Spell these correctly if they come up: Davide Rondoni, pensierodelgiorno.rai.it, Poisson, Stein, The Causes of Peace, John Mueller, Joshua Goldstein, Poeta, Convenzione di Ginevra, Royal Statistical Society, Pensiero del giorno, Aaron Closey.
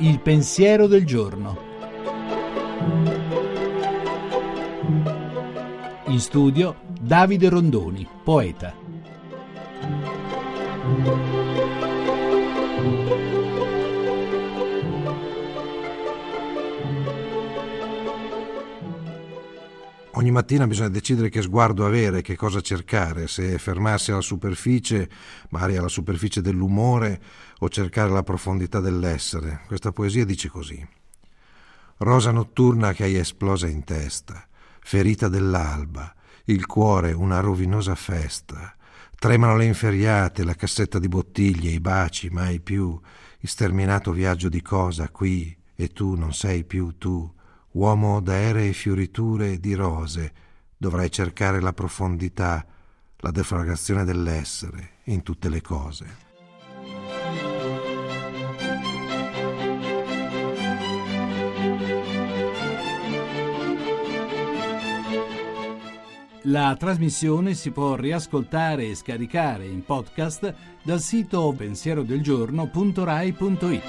Il pensiero del giorno. In studio Davide Rondoni, poeta. Ogni mattina bisogna decidere che sguardo avere, che cosa cercare, se fermarsi alla superficie, magari alla superficie dell'umore, o cercare la profondità dell'essere. Questa poesia dice così: rosa notturna che hai esplosa in testa, ferita dell'alba, il cuore una rovinosa festa, tremano le inferriate, la cassetta di bottiglie, i baci mai più, sterminato viaggio di cosa qui e tu non sei più tu. Uomo d'aeree fioriture di rose, dovrai cercare la profondità, la deflagrazione dell'essere in tutte le cose. La trasmissione si può riascoltare e scaricare in podcast dal sito pensierodelgiorno.rai.it.